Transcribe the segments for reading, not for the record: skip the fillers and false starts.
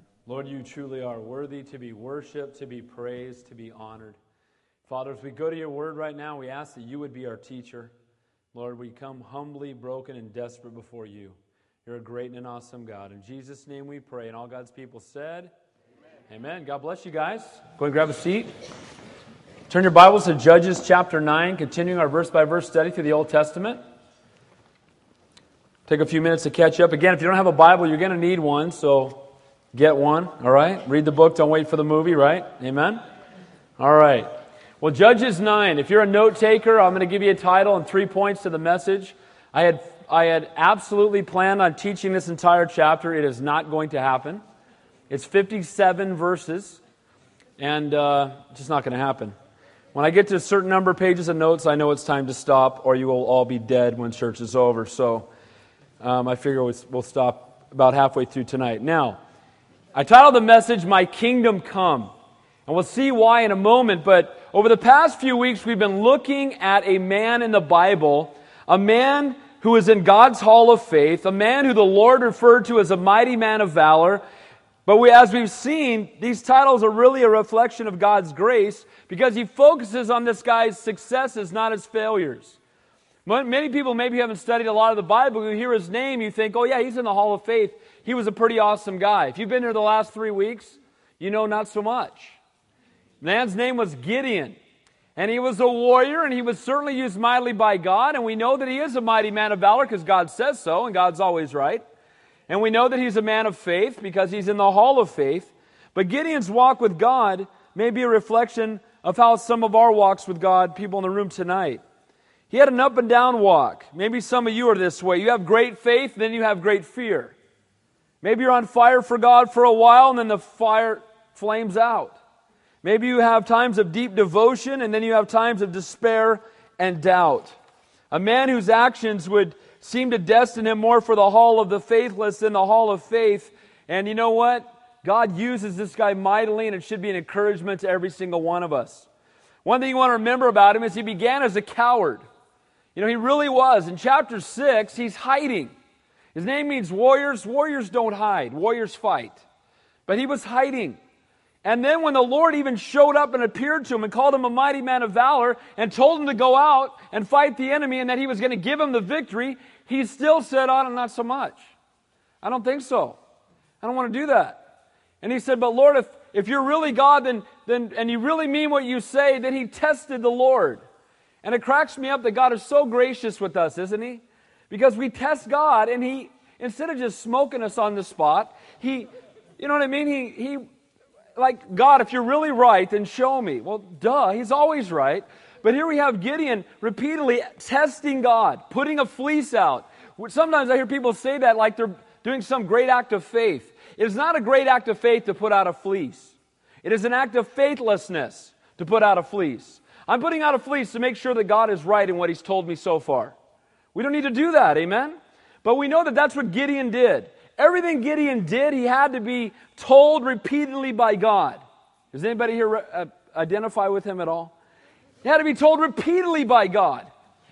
Amen. Lord, you truly are worthy to be worshiped, to be praised, to be honored. Father, as we go to your word right now, we ask that you would be our teacher. Lord, we come humbly, broken, and desperate before you. You're a great and an awesome God. In Jesus' name we pray, and all God's people said, Amen. Amen. God bless you guys. Go ahead and grab a seat. Turn your Bibles to Judges chapter 9, continuing our verse-by-verse study through the Old Testament. Take a few minutes to catch up. Again, if you don't have a Bible, you're going to need one, so get one, all right? Read the book, don't wait for the movie, right? Amen? All right. Well, Judges 9, if you're a note taker, I'm going to give you a title and 3 points to the message. I had absolutely planned on teaching this entire chapter. It is not going to happen. It's 57 verses, and just not going to happen. When I get to a certain number of pages of notes, I know it's time to stop, or you will all be dead when church is over, so... I figure we'll stop about halfway through tonight. Now, I titled the message, My Kingdom Come. And we'll see why in a moment, but over the past few weeks, we've been looking at a man in the Bible, a man who is in God's hall of faith, a man who the Lord referred to as a mighty man of valor. But as we've seen, these titles are really a reflection of God's grace because he focuses on this guy's successes, not his failures. Many people maybe haven't studied a lot of the Bible. You hear his name, you think, oh yeah, he's in the Hall of Faith. He was a pretty awesome guy. If you've been here the last 3 weeks, you know not so much. Man's name was Gideon, and he was a warrior, and he was certainly used mightily by God, and we know that he is a mighty man of valor because God says so, and God's always right. And we know that he's a man of faith because he's in the Hall of Faith. But Gideon's walk with God may be a reflection of how some of our walks with God, people in the room tonight, he had an up and down walk. Maybe some of you are this way. You have great faith, then you have great fear. Maybe you're on fire for God for a while, and then the fire flames out. Maybe you have times of deep devotion, and then you have times of despair and doubt. A man whose actions would seem to destine him more for the hall of the faithless than the hall of faith. And you know what? God uses this guy mightily, and it should be an encouragement to every single one of us. One thing you want to remember about him is he began as a coward. You know, he really was. In chapter 6, he's hiding. His name means warriors. Warriors don't hide. Warriors fight. But he was hiding. And then when the Lord even showed up and appeared to him and called him a mighty man of valor and told him to go out and fight the enemy and that he was going to give him the victory, he still said, oh, not so much. I don't think so. I don't want to do that. And he said, but Lord, if you're really God then and you really mean what you say, then he tested the Lord. And it cracks me up that God is so gracious with us, isn't he? Because we test God, and he, instead of just smoking us on the spot, he, you know what I mean? He like, God, if you're really right, then show me. Well, duh, he's always right. But here we have Gideon repeatedly testing God, putting a fleece out. Sometimes I hear people say that like they're doing some great act of faith. It is not a great act of faith to put out a fleece. It is an act of faithlessness to put out a fleece. I'm putting out a fleece to make sure that God is right in what he's told me so far. We don't need to do that, amen? But we know that that's what Gideon did. Everything Gideon did, he had to be told repeatedly by God. Does anybody here identify with him at all? He had to be told repeatedly by God.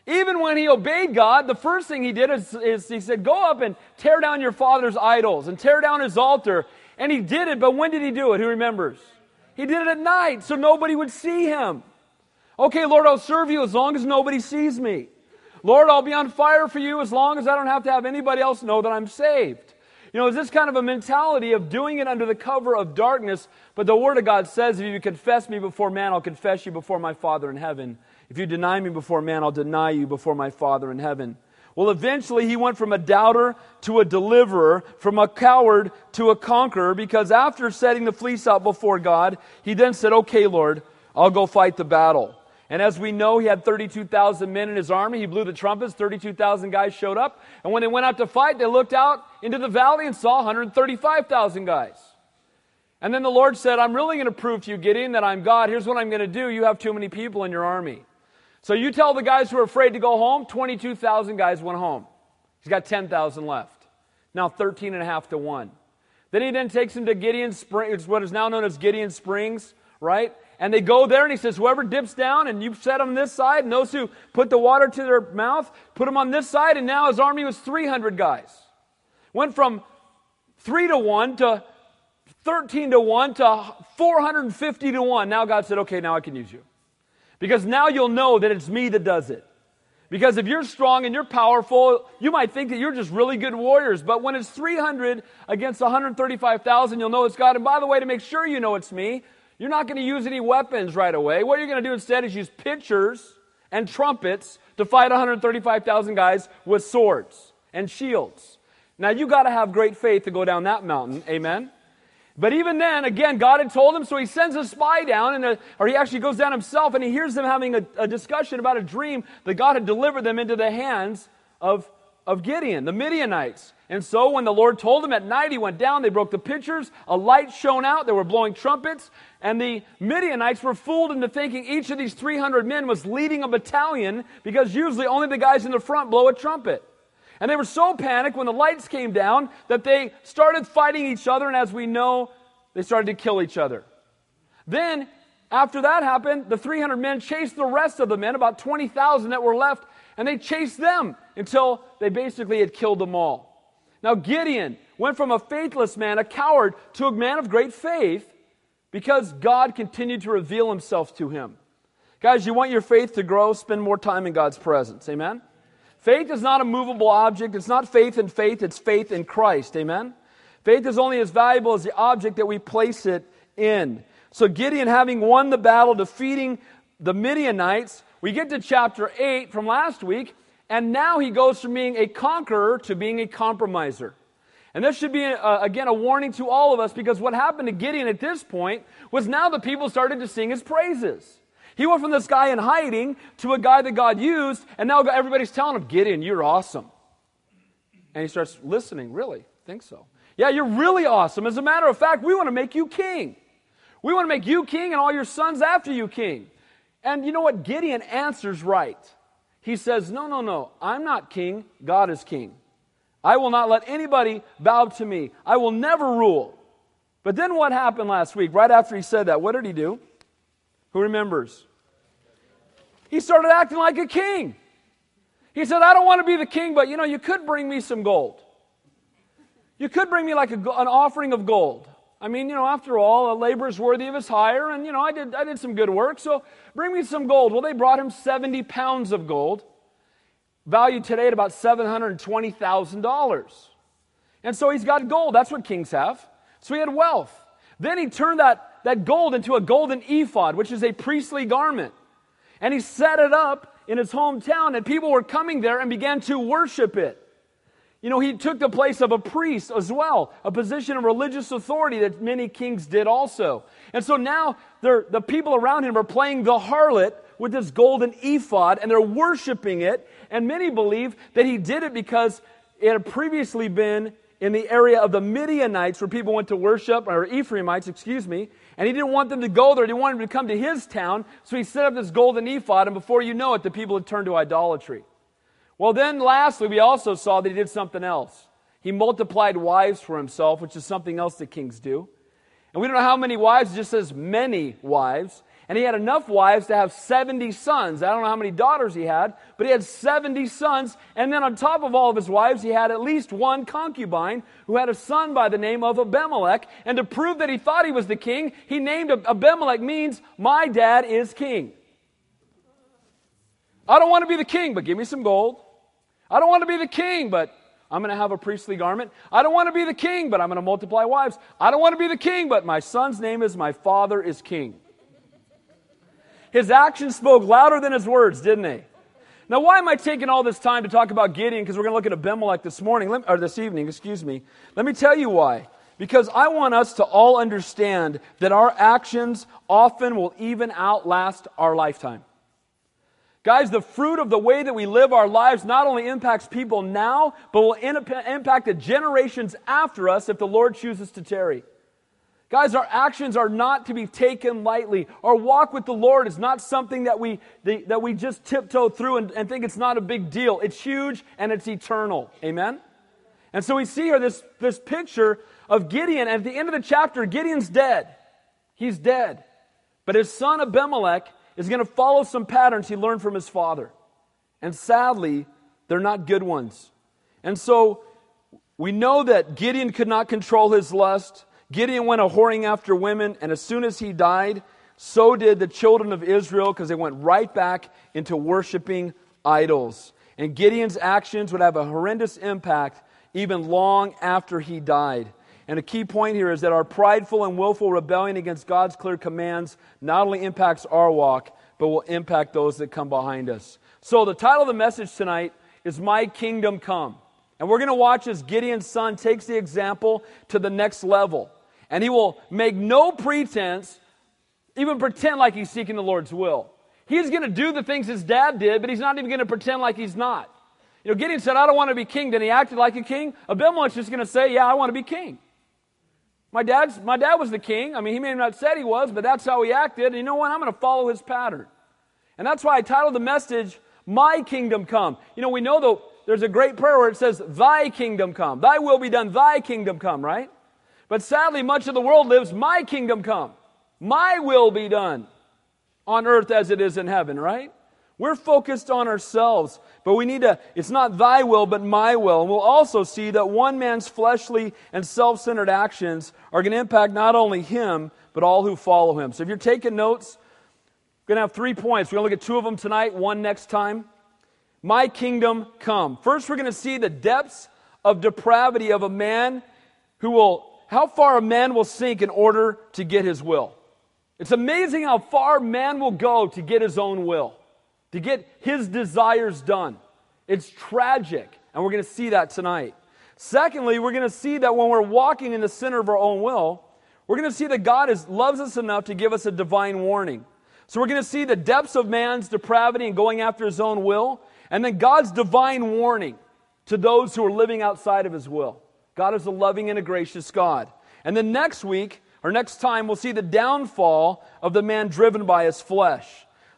Even when he obeyed God, the first thing he did is he said, go up and tear down your father's idols and tear down his altar. And he did it, but when did he do it? Who remembers? He did it at night so nobody would see him. Okay, Lord, I'll serve you as long as nobody sees me. Lord, I'll be on fire for you as long as I don't have to have anybody else know that I'm saved. You know, it's this kind of a mentality of doing it under the cover of darkness, but the Word of God says, if you confess me before man, I'll confess you before my Father in heaven. If you deny me before man, I'll deny you before my Father in heaven. Well, eventually he went from a doubter to a deliverer, from a coward to a conqueror, because after setting the fleece out before God, he then said, okay, Lord, I'll go fight the battle. And as we know, he had 32,000 men in his army. He blew the trumpets. 32,000 guys showed up. And when they went out to fight, they looked out into the valley and saw 135,000 guys. And then the Lord said, I'm really going to prove to you, Gideon, that I'm God. Here's what I'm going to do. You have too many people in your army. So you tell the guys who are afraid to go home, 22,000 guys went home. He's got 10,000 left. Now 13.5 to 1. Then he then takes him to Gideon's Spring, it's what is now known as Gideon Springs, right? And they go there, and he says, whoever dips down, and you set them this side, and those who put the water to their mouth, put them on this side, and now his army was 300 guys. Went from 3 to 1 to 13 to 1 to 450 to 1. Now God said, okay, now I can use you. Because now you'll know that it's me that does it. Because if you're strong and you're powerful, you might think that you're just really good warriors. But when it's 300 against 135,000, you'll know it's God. And by the way, to make sure you know it's me, you're not going to use any weapons right away. What you're going to do instead is use pitchers and trumpets to fight 135,000 guys with swords and shields. Now, you got to have great faith to go down that mountain. Amen? But even then, again, God had told him, so he sends a spy down, or he actually goes down himself, and he hears them having a discussion about a dream that God had delivered them into the hands of Gideon, the Midianites. And so when the Lord told him at night, he went down, they broke the pitchers, a light shone out, they were blowing trumpets, and the Midianites were fooled into thinking each of these 300 men was leading a battalion, because usually only the guys in the front blow a trumpet. And they were so panicked when the lights came down that they started fighting each other, and as we know, they started to kill each other. Then, after that happened, the 300 men chased the rest of the men, about 20,000 that were left, and they chased them until they basically had killed them all. Now, Gideon went from a faithless man, a coward, to a man of great faith because God continued to reveal himself to him. Guys, you want your faith to grow, spend more time in God's presence. Amen? Faith is not a movable object. It's not faith in faith. It's faith in Christ. Amen? Faith is only as valuable as the object that we place it in. So Gideon, having won the battle, defeating the Midianites, we get to chapter 8 from last week, and now he goes from being a conqueror to being a compromiser. And this should be, again, a warning to all of us, because what happened to Gideon at this point was now the people started to sing his praises. He went from this guy in hiding to a guy that God used, and now everybody's telling him, Gideon, you're awesome. And he starts listening, really? I think so. Yeah, you're really awesome. As a matter of fact, we want to make you king. We want to make you king and all your sons after you king. And you know what? Gideon answers right. He says, no, I'm not king. God is king. I will not let anybody bow to me. I will never rule. But then what happened last week, right after he said that? What did he do? Who remembers? He started acting like a king. He said, I don't want to be the king, but you could bring me some gold. You could bring me like an offering of gold. I mean, after all, a laborer is worthy of his hire, and I did some good work, so bring me some gold. Well, they brought him 70 pounds of gold, valued today at about $720,000. And so he's got gold. That's what kings have. So he had wealth. Then he turned that gold into a golden ephod, which is a priestly garment. And he set it up in his hometown, and people were coming there and began to worship it. He took the place of a priest as well, a position of religious authority that many kings did also. And so now the people around him are playing the harlot with this golden ephod, and they're worshiping it. And many believe that he did it because it had previously been in the area of the Midianites where people went to worship, or Ephraimites, and he didn't want them to go there. He wanted them to come to his town, so he set up this golden ephod, and before you know it, the people had turned to idolatry. Well, then lastly, we also saw that he did something else. He multiplied wives for himself, which is something else that kings do. And we don't know how many wives, it just says many wives. And he had enough wives to have 70 sons. I don't know how many daughters he had, but he had 70 sons. And then on top of all of his wives, he had at least one concubine who had a son by the name of Abimelech. And to prove that he thought he was the king, he named Abimelech, means my dad is king. I don't want to be the king, but give me some gold. I don't want to be the king, but I'm going to have a priestly garment. I don't want to be the king, but I'm going to multiply wives. I don't want to be the king, but my son's name is my father is king. His actions spoke louder than his words, didn't they? Now, why am I taking all this time to talk about Gideon? Because we're going to look at Abimelech this evening. Let me tell you why. Because I want us to all understand that our actions often will even outlast our lifetime. Guys, the fruit of the way that we live our lives not only impacts people now, but will impact the generations after us if the Lord chooses to tarry. Guys, our actions are not to be taken lightly. Our walk with the Lord is not something that we just tiptoe through and think it's not a big deal. It's huge and it's eternal. Amen? And so we see here this picture of Gideon. And at the end of the chapter, Gideon's dead. He's dead. But his son Abimelech is going to follow some patterns he learned from his father. And sadly, they're not good ones. And so, we know that Gideon could not control his lust. Gideon went a-whoring after women, and as soon as he died, so did the children of Israel, because they went right back into worshiping idols. And Gideon's actions would have a horrendous impact even long after he died. And a key point here is that our prideful and willful rebellion against God's clear commands not only impacts our walk, but will impact those that come behind us. So the title of the message tonight is My Kingdom Come. And we're going to watch as Gideon's son takes the example to the next level. And he will make no pretense, even pretend like he's seeking the Lord's will. He's going to do the things his dad did, but he's not even going to pretend like he's not. You know, Gideon said, I don't want to be king. Then he acted like a king. Abimelech's just going to say, yeah, I want to be king. My dad was the king. I mean, he may have not said he was, but that's how he acted. And you know what? I'm going to follow his pattern. And that's why I titled the message, My Kingdom Come. You know, we know though, there's a great prayer where it says, Thy kingdom come. Thy will be done. Thy kingdom come, right? But sadly, much of the world lives, My kingdom come. My will be done on earth as it is in heaven, right? We're focused on ourselves, but we need to, it's not thy will, but my will. And we'll also see that one man's fleshly and self-centered actions are going to impact not only him, but all who follow him. So if you're taking notes, we're going to have 3 points. We're going to look at 2 of them tonight, 1 next time. My kingdom come. First, we're going to see the depths of depravity of a man who will, how far a man will sink in order to get his will. It's amazing how far man will go to get his own will, to get his desires done. It's tragic, and we're going to see that tonight. Secondly, we're going to see that when we're walking in the center of our own will, we're going to see that God loves us enough to give us a divine warning. So we're going to see the depths of man's depravity and going after his own will, and then God's divine warning to those who are living outside of his will. God is a loving and a gracious God. And then next week, or next time, we'll see the downfall of the man driven by his flesh.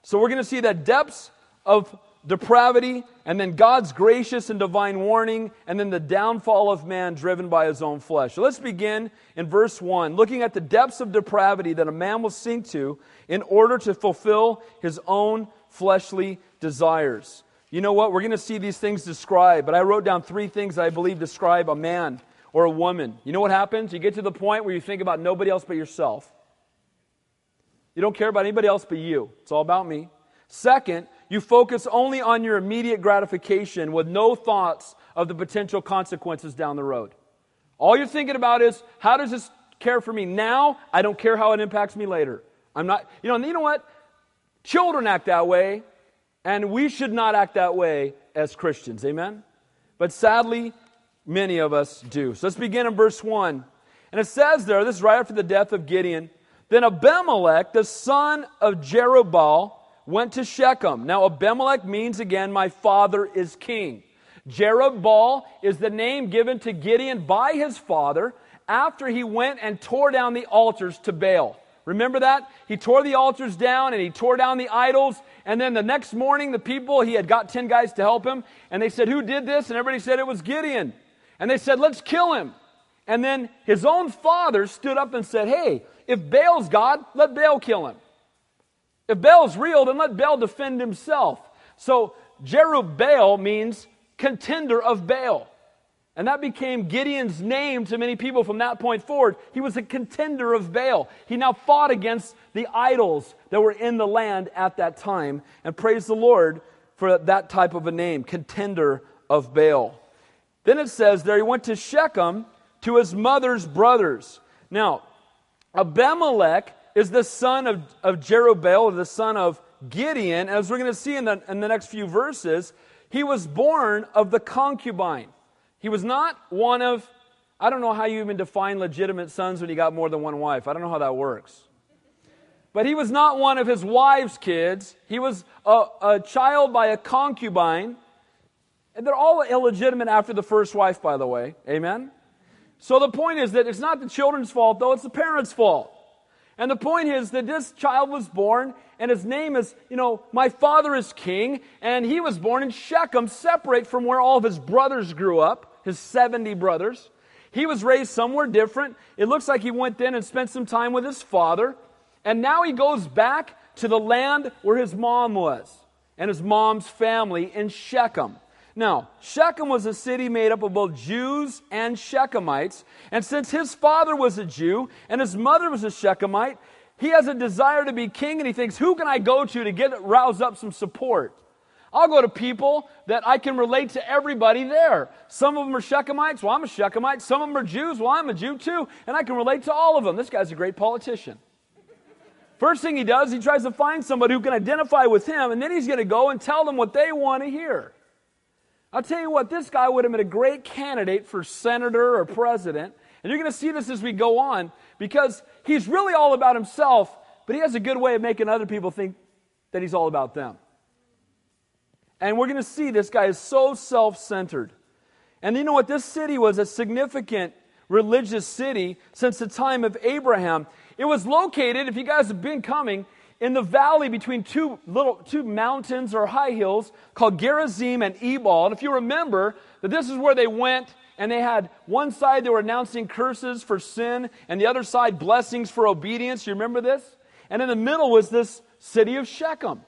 So we're going to see the depths of depravity, and then God's gracious and divine warning, and then the downfall of man driven by his own flesh. So let's begin in verse 1, looking at the depths of depravity that a man will sink to in order to fulfill his own fleshly desires. You know what? We're going to see these things described, but I wrote down 3 things that I believe describe a man or a woman. You know what happens? You get to the point where you think about nobody else but yourself. You don't care about anybody else but you. It's all about me. Second, you focus only on your immediate gratification with no thoughts of the potential consequences down the road. All you're thinking about is, how does this care for me now? I don't care how it impacts me later. I'm not, and you know what? Children act that way, and we should not act that way as Christians. Amen? But sadly, many of us do. So let's begin in verse 1. And it says there, this is right after the death of Gideon, then Abimelech, the son of Jerubbaal, went to Shechem. Now Abimelech means again, my father is king. Jerubbaal is the name given to Gideon by his father after he went and tore down the altars to Baal. Remember that? He tore the altars down and he tore down the idols. And then the next morning, the people, he had got 10 guys to help him. And they said, who did this? And everybody said it was Gideon. And they said, let's kill him. And then his own father stood up and said, hey, if Baal's God, let Baal kill him. If Baal's real, then let Baal defend himself. So Jerubbaal means contender of Baal. And that became Gideon's name to many people from that point forward. He was a contender of Baal. He now fought against the idols that were in the land at that time. And praise the Lord for that type of a name, contender of Baal. Then it says there, he went to Shechem to his mother's brothers. Now, Abimelech is the son of Jerubbaal, the son of Gideon. As we're going to see in the next few verses, he was born of the concubine. He was not one of, I don't know how you even define legitimate sons when you got more than one wife. I don't know how that works. But he was not one of his wife's kids. He was a child by a concubine. And they're all illegitimate after the first wife, by the way. Amen? So the point is that it's not the children's fault, though, it's the parents' fault. And the point is that this child was born, and his name is, my father is king, and he was born in Shechem, separate from where all of his brothers grew up, his 70 brothers. He was raised somewhere different. It looks like he went then and spent some time with his father, and now he goes back to the land where his mom was, and his mom's family in Shechem. Now, Shechem was a city made up of both Jews and Shechemites, and since his father was a Jew and his mother was a Shechemite, he has a desire to be king, and he thinks, who can I go to get rouse up some support? I'll go to people that I can relate to everybody there. Some of them are Shechemites, well, I'm a Shechemite. Some of them are Jews, well, I'm a Jew too, and I can relate to all of them. This guy's a great politician. First thing he does, he tries to find somebody who can identify with him, and then he's going to go and tell them what they want to hear. I'll tell you what, this guy would have been a great candidate for senator or president, and you're going to see this as we go on, because he's really all about himself, but he has a good way of making other people think that he's all about them. And we're going to see this guy is so self-centered. And you know what? This city was a significant religious city since the time of Abraham. It was located, if you guys have been coming, in the valley between two mountains or high hills called Gerizim and Ebal. And if you remember, that this is where they went, and they had one side they were announcing curses for sin, and the other side blessings for obedience. You remember this? And in the middle was this city of Shechem.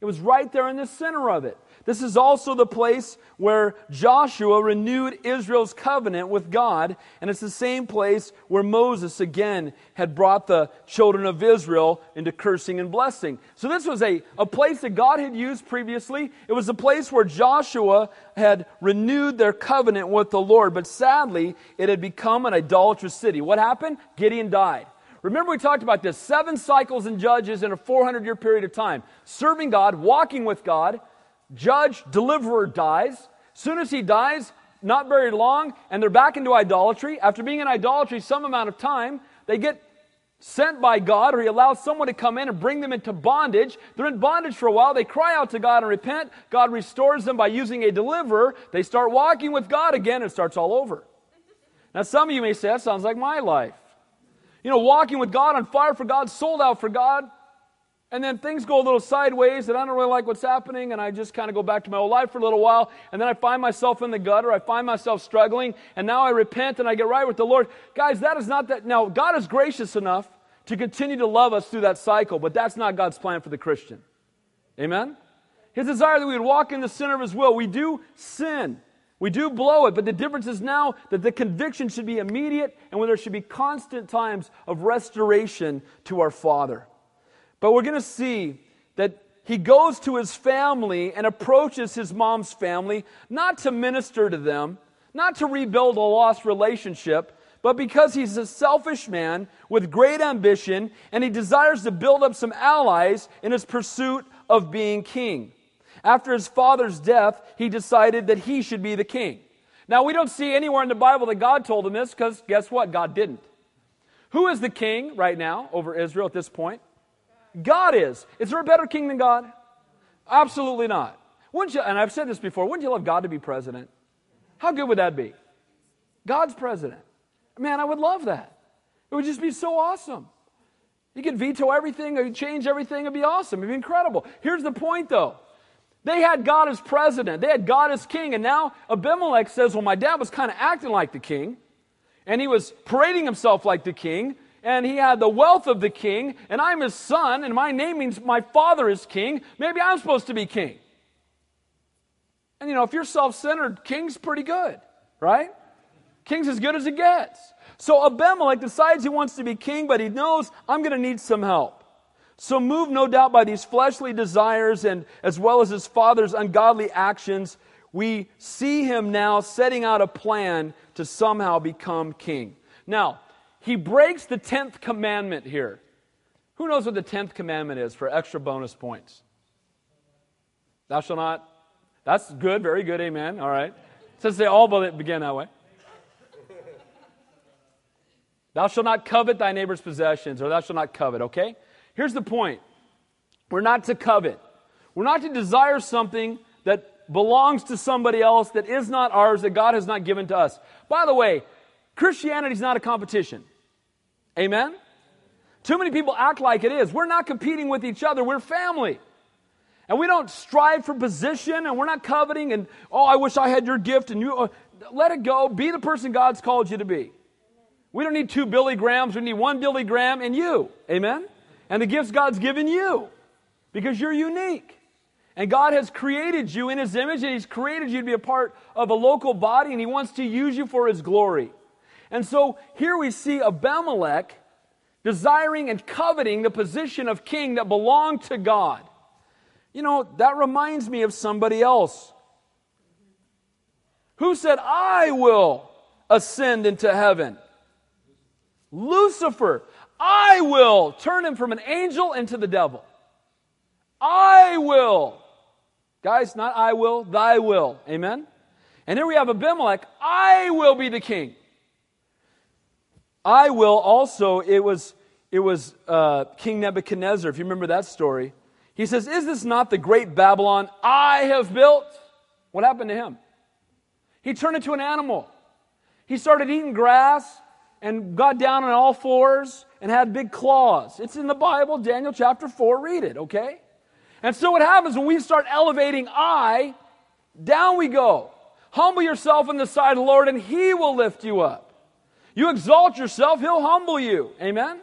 It was right there in the center of it. This is also the place where Joshua renewed Israel's covenant with God, and it's the same place where Moses again had brought the children of Israel into cursing and blessing. So this was a place that God had used previously. It was a place where Joshua had renewed their covenant with the Lord, but sadly, it had become an idolatrous city. What happened? Gideon died. Remember we talked about this, 7 cycles in Judges in a 400-year period of time. Serving God, walking with God, judge, deliverer dies. Soon as he dies, not very long, and they're back into idolatry. After being in idolatry some amount of time, they get sent by God, or he allows someone to come in and bring them into bondage. They're in bondage for a while. They cry out to God and repent. God restores them by using a deliverer. They start walking with God again, and it starts all over. Now some of you may say, that sounds like my life. You know, walking with God, on fire for God, sold out for God. And then things go a little sideways, and I don't really like what's happening, and I just kind of go back to my old life for a little while, and then I find myself in the gutter, I find myself struggling, and now I repent and I get right with the Lord. Guys, that is not that. Now, God is gracious enough to continue to love us through that cycle, but that's not God's plan for the Christian. Amen? His desire that we would walk in the center of His will. We do sin. We do blow it, but the difference is now that the conviction should be immediate, and where there should be constant times of restoration to our Father. But we're going to see that he goes to his family and approaches his mom's family, not to minister to them, not to rebuild a lost relationship, but because he's a selfish man with great ambition, and he desires to build up some allies in his pursuit of being king. After his father's death, he decided that he should be the king. Now, we don't see anywhere in the Bible that God told him this, because guess what? God didn't. Who is the king right now over Israel at this point? God is. Is there a better king than God? Absolutely not. Wouldn't you, and I've said this before, wouldn't you love God to be president? How good would that be? God's president. Man, I would love that. It would just be so awesome. You could veto everything, or you change everything, it'd be awesome. It'd be incredible. Here's the point, though. They had God as president. They had God as king. And now Abimelech says, well, my dad was kind of acting like the king, and he was parading himself like the king, and he had the wealth of the king, and I'm his son, and my name means my father is king. Maybe I'm supposed to be king. And you know, if you're self-centered, king's pretty good, right? King's as good as it gets. So Abimelech decides he wants to be king, but he knows I'm going to need some help. So moved, no doubt, by these fleshly desires and as well as his father's ungodly actions, we see him now setting out a plan to somehow become king. Now, he breaks the 10th commandment here. Who knows what the 10th commandment is for extra bonus points? Thou shalt not. That's good, very good, amen, all right. Since they all begin that way. Thou shalt not covet thy neighbor's possessions, or thou shalt not covet, okay? Here's the point. We're not to covet. We're not to desire something that belongs to somebody else, that is not ours, that God has not given to us. By the way, Christianity is not a competition. Amen? Too many people act like it is. We're not competing with each other. We're family. And we don't strive for position, and we're not coveting, and, oh, I wish I had your gift, and you. Let it go. Be the person God's called you to be. We don't need 2 Billy Grahams. We need 1 Billy Graham and you. Amen? And the gifts God's given you, because you're unique. And God has created you in His image, and He's created you to be a part of a local body, and He wants to use you for His glory. And so here we see Abimelech desiring and coveting the position of king that belonged to God. You know, that reminds me of somebody else who said, I will ascend into heaven. Lucifer, I will turn him from an angel into the devil. I will. Guys, not I will, thy will. Amen? And here we have Abimelech, I will be the king. I will also, it was King Nebuchadnezzar, if you remember that story. He says, is this not the great Babylon I have built? What happened to him? He turned into an animal. He started eating grass and got down on all fours and had big claws. It's in the Bible, Daniel chapter 4, read it, okay? And so what happens when we start elevating I, down we go. Humble yourself in the sight of the Lord and He will lift you up. You exalt yourself, He'll humble you, amen?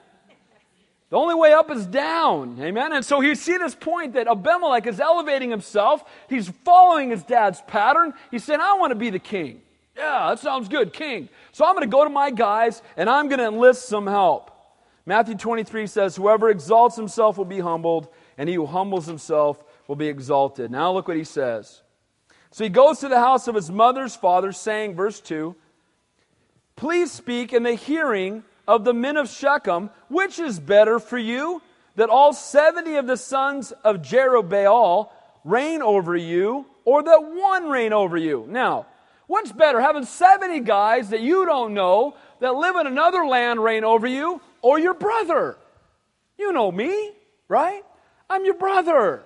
The only way up is down, amen? And so you see this point that Abimelech is elevating himself. He's following his dad's pattern. He's saying, I want to be the king. Yeah, that sounds good, king. So I'm going to go to my guys, and I'm going to enlist some help. Matthew 23 says, whoever exalts himself will be humbled, and he who humbles himself will be exalted. Now look what he says. So he goes to the house of his mother's father, saying, verse 2, please speak in the hearing of the men of Shechem, which is better for you, that all 70 of the sons of Jerubbaal reign over you, or that one reign over you? Now, what's better, having 70 guys that you don't know that live in another land reign over you, or your brother? You know me, right? I'm your brother.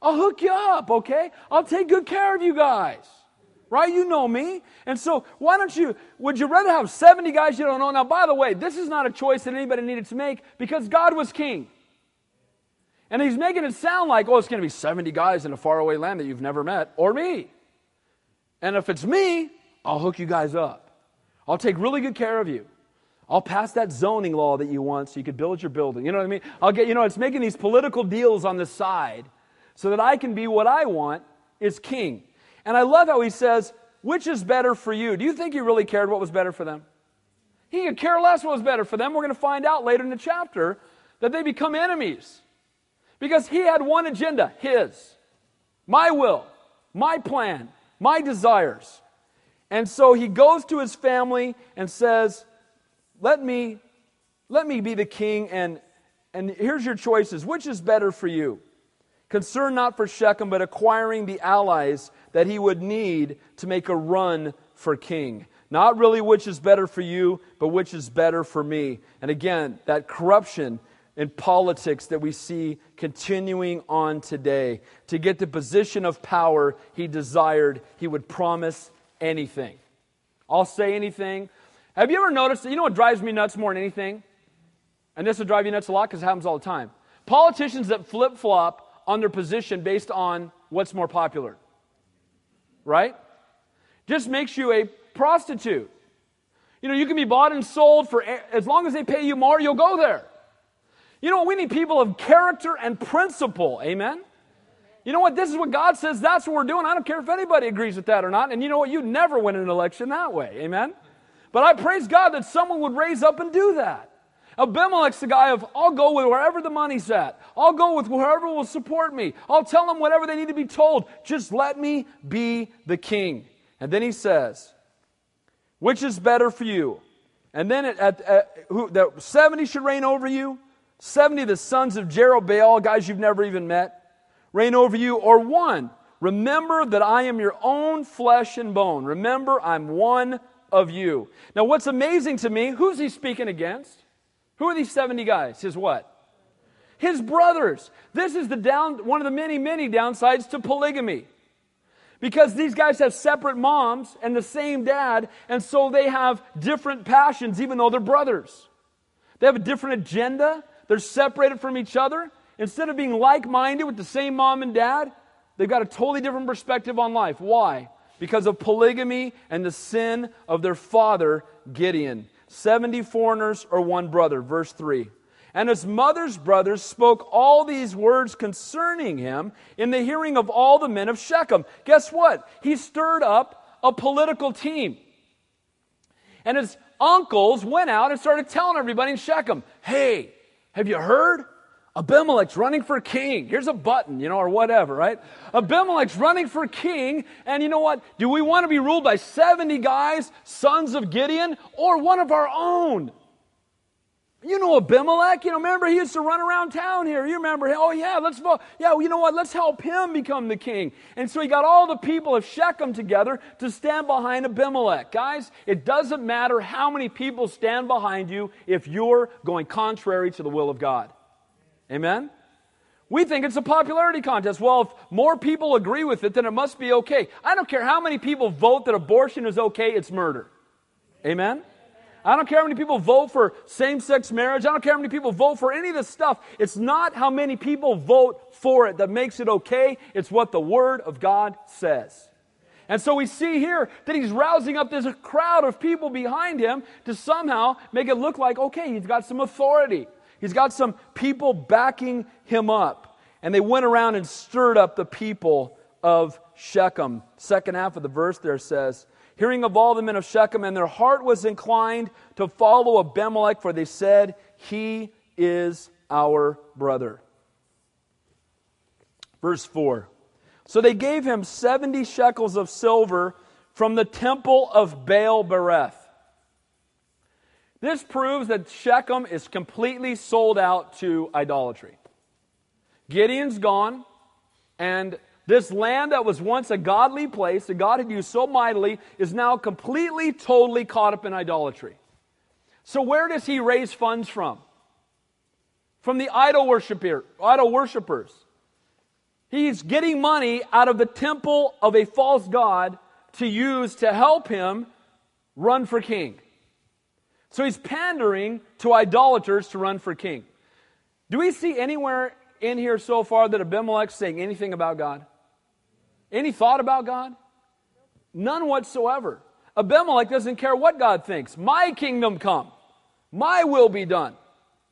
I'll hook you up, okay? I'll take good care of you guys, right? You know me. And so why don't you, would you rather have 70 guys you don't know? Now, by the way, this is not a choice that anybody needed to make because God was king. And He's making it sound like, oh, it's going to be 70 guys in a faraway land that you've never met, or me. And if it's me, I'll hook you guys up. I'll take really good care of you. I'll pass that zoning law that you want so you could build your building. You know what I mean? I'll get, you know, it's making these political deals on the side so that I can be what I want is king. And I love how he says, which is better for you? Do you think he really cared what was better for them? He could care less what was better for them. We're going to find out later in the chapter that they become enemies because he had one agenda, his, my will, my plan, my desires. And so he goes to his family and says, let me be the king, and here's your choices. Which is better for you? Concern not for Shechem, but acquiring the allies that he would need to make a run for king. Not really which is better for you, but which is better for me. And again, that corruption in politics that we see continuing on today. To get the position of power he desired, he would promise anything. I'll say anything. Have you ever noticed that, you know what drives me nuts more than anything? And this will drive you nuts a lot because it happens all the time. Politicians that flip-flop on their position based on what's more popular. Right? Just makes you a prostitute. You know, you can be bought and sold for, as long as they pay you more, you'll go there. You know what? We need people of character and principle. Amen? You know what? This is what God says. That's what we're doing. I don't care if anybody agrees with that or not. And you know what? You never win an election that way. Amen? But I praise God that someone would raise up and do that. Abimelech's the guy of, I'll go with wherever the money's at. I'll go with whoever will support me. I'll tell them whatever they need to be told. Just let me be the king. And then he says, which is better for you? And then that 70 should reign over you. 70 of the sons of Jerubbaal, guys you've never even met, reign over you, or one. Remember that I am your own flesh and bone. Remember, I'm one of you. Now, what's amazing to me, who's he speaking against? Who are these 70 guys? His what? His brothers. This is one of the many, many downsides to polygamy. Because these guys have separate moms and the same dad, and so they have different passions, even though they're brothers. They have a different agenda. They're separated from each other. Instead of being like-minded with the same mom and dad, they've got a totally different perspective on life. Why? Because of polygamy and the sin of their father, Gideon. 70 foreigners or one brother, verse 3. And his mother's brothers spoke all these words concerning him in the hearing of all the men of Shechem. Guess what? He stirred up a political team. And his uncles went out and started telling everybody in Shechem, hey, have you heard? Abimelech's running for king. Here's a button, or whatever, right? Abimelech's running for king, and you know what? Do we want to be ruled by 70 guys, sons of Gideon, or one of our own? You know Abimelech, remember he used to run around town here. You remember him? Oh yeah, let's vote. Yeah, well, you know what? Let's help him become the king. And so he got all the people of Shechem together to stand behind Abimelech. Guys, it doesn't matter how many people stand behind you if you're going contrary to the will of God. Amen? We think it's a popularity contest. Well, if more people agree with it, then it must be okay. I don't care how many people vote that abortion is okay, it's murder. Amen? I don't care how many people vote for same-sex marriage. I don't care how many people vote for any of this stuff. It's not how many people vote for it that makes it okay. It's what the Word of God says. And so we see here that he's rousing up this crowd of people behind him to somehow make it look like, okay, he's got some authority. He's got some people backing him up. And they went around and stirred up the people of Shechem. Second half of the verse there says, hearing of all the men of Shechem, and their heart was inclined to follow Abimelech, for they said, he is our brother. Verse 4. So they gave him 70 shekels of silver from the temple of Baal-bereth. This proves that Shechem is completely sold out to idolatry. Gideon's gone, and this land that was once a godly place, that God had used so mightily, is now completely, totally caught up in idolatry. So where does he raise funds from? From the idol worshippers. He's getting money out of the temple of a false god to use to help him run for king. So he's pandering to idolaters to run for king. Do we see anywhere in here so far that Abimelech's saying anything about God? Any thought about God? None whatsoever. Abimelech doesn't care what God thinks. My kingdom come. My will be done.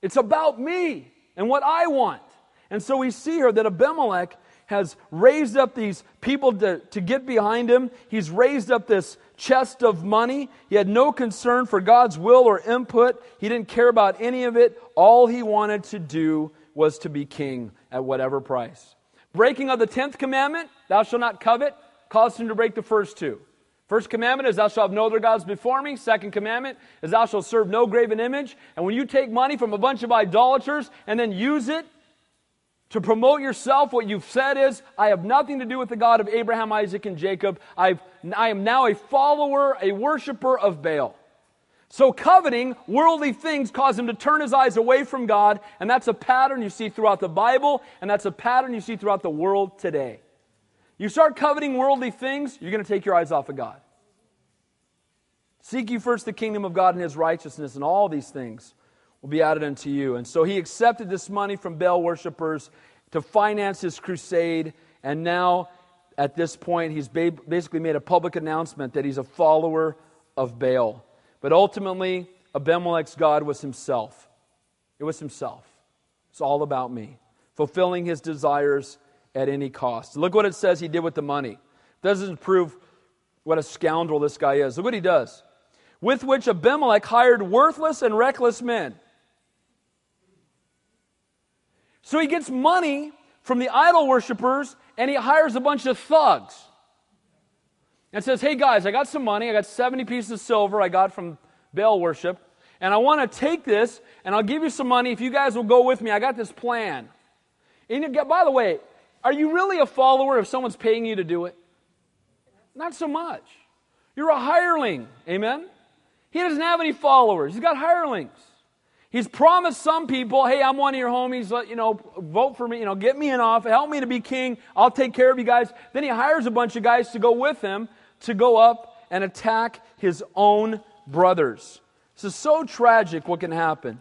It's about me and what I want. And so we see here that Abimelech has raised up these people to get behind him. He's raised up this chest of money. He had no concern for God's will or input. He didn't care about any of it. All he wanted to do was to be king at whatever price. Breaking of the 10th commandment, thou shalt not covet, caused him to break the first two. First commandment is thou shalt have no other gods before me. Second commandment is thou shalt serve no graven image. And when you take money from a bunch of idolaters and then use it to promote yourself, what you've said is, I have nothing to do with the God of Abraham, Isaac, and Jacob. I am now a follower, a worshiper of Baal. So coveting worldly things caused him to turn his eyes away from God, and that's a pattern you see throughout the Bible, and that's a pattern you see throughout the world today. You start coveting worldly things, you're going to take your eyes off of God. Seek ye first the kingdom of God and his righteousness, and all these things will be added unto you. And so he accepted this money from Baal worshipers to finance his crusade. And now, at this point, he's basically made a public announcement that he's a follower of Baal. But ultimately, Abimelech's God was himself. It was himself. It's all about me. Fulfilling his desires at any cost. Look what it says he did with the money. Doesn't prove what a scoundrel this guy is. Look what he does. With which Abimelech hired worthless and reckless men. So he gets money from the idol worshipers, and he hires a bunch of thugs. And says, hey guys, I got some money. I got 70 pieces of silver I got from Baal worship. And I want to take this, and I'll give you some money if you guys will go with me. I got this plan. And by the way, are you really a follower if someone's paying you to do it? Not so much. You're a hireling. Amen? He doesn't have any followers. He's got hirelings. He's promised some people, hey, I'm one of your homies, vote for me, get me in office, help me to be king, I'll take care of you guys. Then he hires a bunch of guys to go with him to go up and attack his own brothers. This is so tragic what can happen.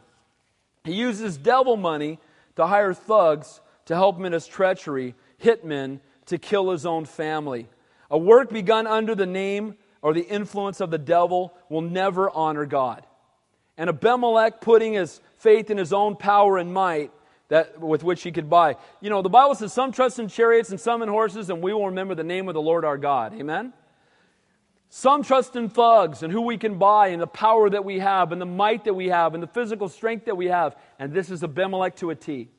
He uses devil money to hire thugs to help him in his treachery, hitmen to kill his own family. A work begun under the name or the influence of the devil will never honor God. And Abimelech, putting his faith in his own power and might that with which he could buy. You know, the Bible says some trust in chariots and some in horses, and we will remember the name of the Lord our God. Amen? Some trust in thugs and who we can buy and the power that we have and the might that we have and the physical strength that we have. And this is Abimelech to a T.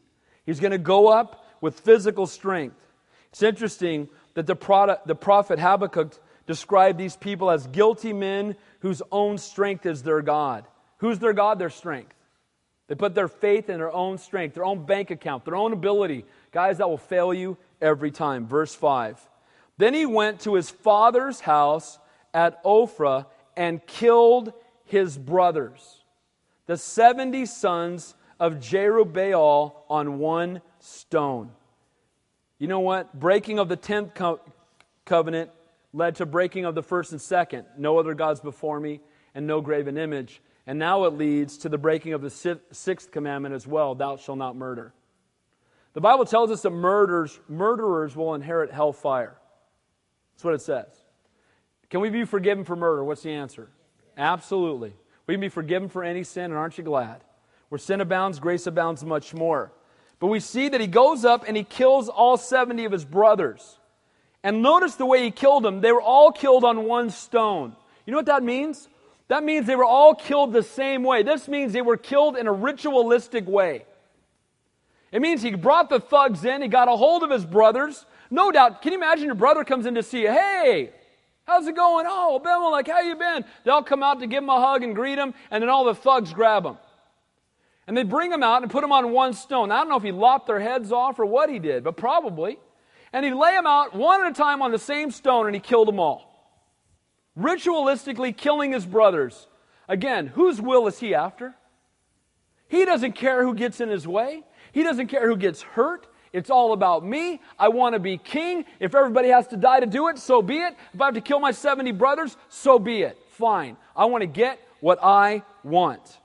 He's going to go up with physical strength. It's interesting that the prophet Habakkuk described these people as guilty men whose own strength is their God. Who's their God? Their strength. They put their faith in their own strength, their own bank account, their own ability. Guys, that will fail you every time. Verse 5. Then he went to his father's house at Ophrah and killed his brothers, the 70 sons of Jerubbaal, on one stone. You know what? Breaking of the 10th covenant led to breaking of the 1st and 2nd. No other gods before me and no graven image. And now it leads to the breaking of the 6th commandment as well, thou shalt not murder. The Bible tells us that murderers will inherit hellfire. That's what it says. Can we be forgiven for murder? What's the answer? Absolutely. We can be forgiven for any sin, and aren't you glad? Where sin abounds, grace abounds much more. But we see that he goes up and he kills all 70 of his brothers. And notice the way he killed them. They were all killed on one stone. You know what that means? That means they were all killed the same way. This means they were killed in a ritualistic way. It means he brought the thugs in, he got a hold of his brothers. No doubt, can you imagine your brother comes in to see you? Hey! How's it going? Oh, Abimelech, how you been? They all come out to give him a hug and greet him, and then all the thugs grab him. And they bring him out and put him on one stone. I don't know if he lopped their heads off or what he did, but probably. And he lay them out one at a time on the same stone, and he killed them all. Ritualistically killing his brothers. Again, whose will is he after? He doesn't care who gets in his way. He doesn't care who gets hurt. It's all about me. I want to be king. If everybody has to die to do it, so be it. If I have to kill my 70 brothers, so be it. Fine. I want to get what I want.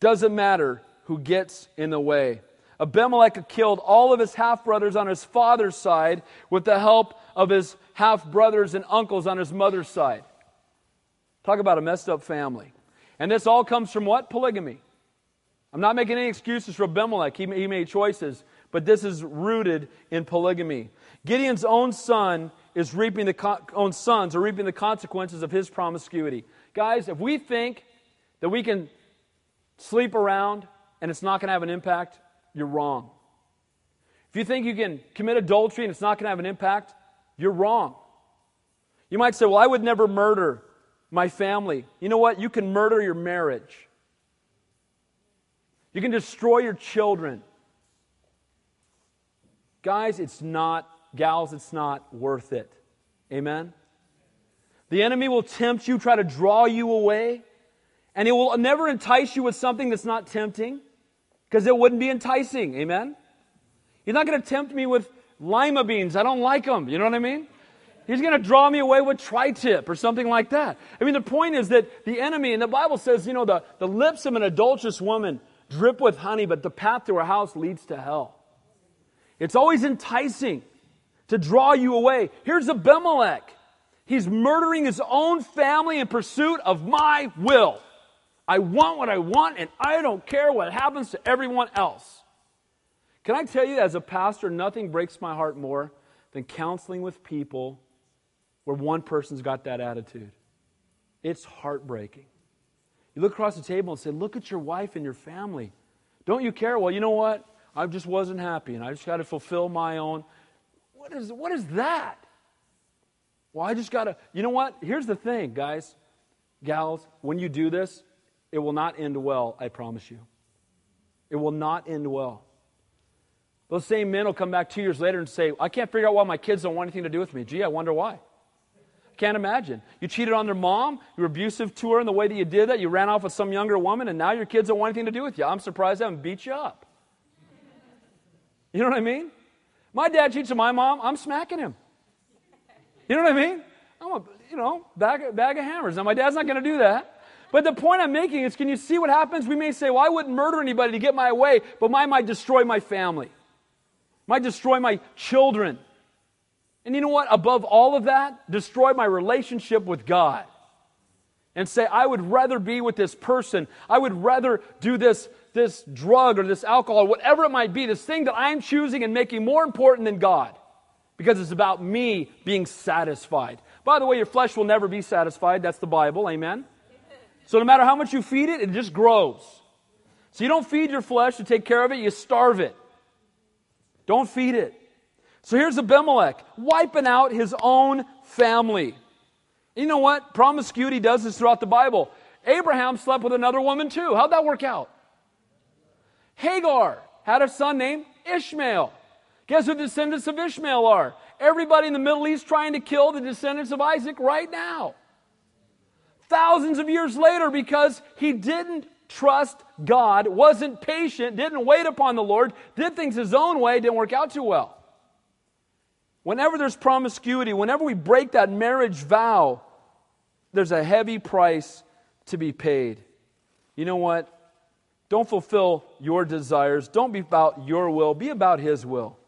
Doesn't matter who gets in the way. Abimelech killed all of his half-brothers on his father's side with the help of his half-brothers and uncles on his mother's side. Talk about a messed up family. And this all comes from what? Polygamy. I'm not making any excuses for Abimelech. He made choices. But this is rooted in polygamy. Gideon's own son is reaping the own sons are reaping the consequences of his promiscuity. Guys, if we think that we can sleep around and it's not going to have an impact, you're wrong. If you think you can commit adultery and it's not going to have an impact, you're wrong. You might say, well, I would never murder my family. You know what? You can murder your marriage. You can destroy your children. Guys, it's not, gals, it's not worth it. Amen? The enemy will tempt you, try to draw you away, and he will never entice you with something that's not tempting, because it wouldn't be enticing. Amen? He's not going to tempt me with lima beans. I don't like them. You know what I mean? He's going to draw me away with tri-tip or something like that. I mean, the point is that the enemy, and the Bible says, you know, the lips of an adulterous woman drip with honey, but the path to her house leads to hell. It's always enticing to draw you away. Here's Abimelech. He's murdering his own family in pursuit of my will. I want what I want, and I don't care what happens to everyone else. Can I tell you, as a pastor, nothing breaks my heart more than counseling with people where one person's got that attitude. It's heartbreaking. You look across the table and say, look at your wife and your family. Don't you care? Well, you know what? I just wasn't happy, and I just got to fulfill my own. What is that? Well, I just got to, you know what? Here's the thing, guys, gals. When you do this, it will not end well, I promise you. It will not end well. Those same men will come back 2 years later and say, I can't figure out why my kids don't want anything to do with me. Gee, I wonder why. Can't imagine. You cheated on their mom, you were abusive to her in the way that you did that, you ran off with some younger woman, and now your kids don't want anything to do with you. I'm surprised they haven't beat you up. You know what I mean? My dad cheats on my mom, I'm smacking him. You know what I mean? I'm a, you know, bag of hammers. Now, my dad's not going to do that. But the point I'm making is, can you see what happens? We may say, well, I wouldn't murder anybody to get my way, but mine might destroy my family. Might destroy my children. And you know what? Above all of that, destroy my relationship with God. and say, I would rather be with this person. I would rather do this drug or this alcohol, whatever it might be, this thing that I'm choosing and making more important than God, because it's about me being satisfied. By the way, your flesh will never be satisfied. That's the Bible, amen? So no matter how much you feed it, it just grows. So you don't feed your flesh to take care of it, you starve it. Don't feed it. So here's Abimelech, wiping out his own family. You know what? Promiscuity does this throughout the Bible. Abraham slept with another woman too. How'd that work out? Hagar had a son named Ishmael. Guess who the descendants of Ishmael are? Everybody in the Middle East trying to kill the descendants of Isaac right now. Thousands of years later, because he didn't trust God, wasn't patient, didn't wait upon the Lord, did things his own way, didn't work out too well. Whenever there's promiscuity, whenever we break that marriage vow, there's a heavy price to be paid. You know what? Don't fulfill your desires. Don't be about your will. Be about His will.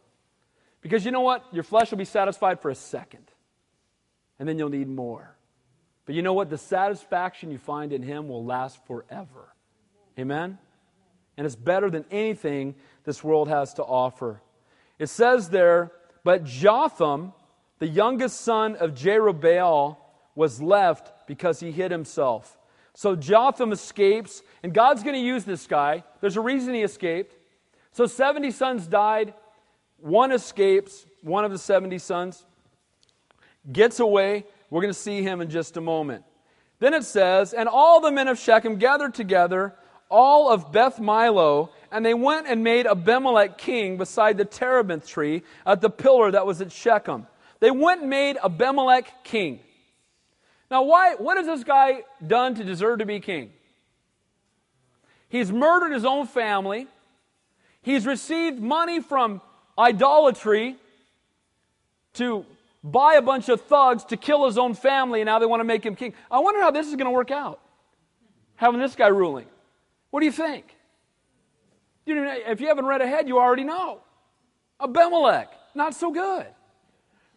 Because you know what? Your flesh will be satisfied for a second. And then you'll need more. But you know what? The satisfaction you find in Him will last forever. Amen? And it's better than anything this world has to offer. It says there, but Jotham, the youngest son of Jerubbaal, was left because he hid himself. So Jotham escapes, and God's going to use this guy. There's a reason he escaped. So 70 sons died. One escapes, one of the 70 sons. Gets away. We're going to see him in just a moment. Then it says, and all the men of Shechem gathered together, all of Beth Milo, and they went and made Abimelech king beside the terebinth tree at the pillar that was at Shechem. They went and made Abimelech king. Now, what has this guy done to deserve to be king? He's murdered his own family. He's received money from idolatry to buy a bunch of thugs to kill his own family, and now they want to make him king. I wonder how this is going to work out, having this guy ruling. What do you think? If you haven't read ahead, you already know. Abimelech, not so good.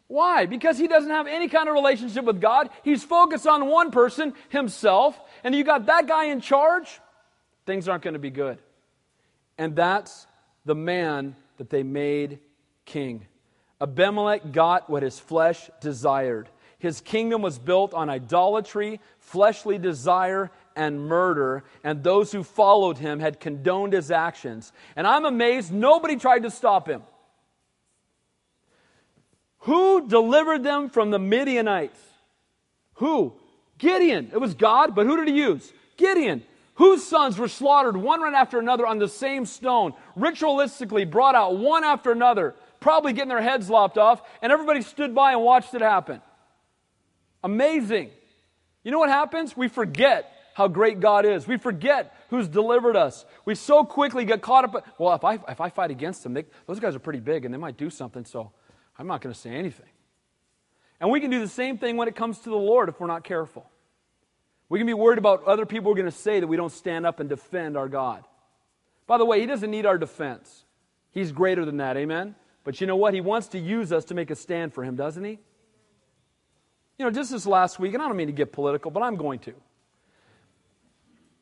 Why? Because he doesn't have any kind of relationship with God. He's focused on one person, himself. And you got that guy in charge, things aren't going to be good. And that's the man that they made king. Abimelech got what his flesh desired. His kingdom was built on idolatry, fleshly desire, and murder, and those who followed him had condoned his actions. And I'm amazed nobody tried to stop him. Who delivered them from the Midianites? Who? Gideon. It was God, but who did he use? Gideon, whose sons were slaughtered one right after another on the same stone, ritualistically brought out one after another, probably getting their heads lopped off, and everybody stood by and watched it happen. Amazing. You know what happens? We forget how great God is. We forget who's delivered us. We so quickly get caught up. Well, if I fight against them, those guys are pretty big and they might do something, so I'm not going to say anything. And we can do the same thing when it comes to the Lord if we're not careful. We can be worried about other people are going to say that we don't stand up and defend our God. By the way, He doesn't need our defense. He's greater than that, amen? But you know what? He wants to use us to make a stand for Him, doesn't He? You know, just this last week, and I don't mean to get political, but I'm going to.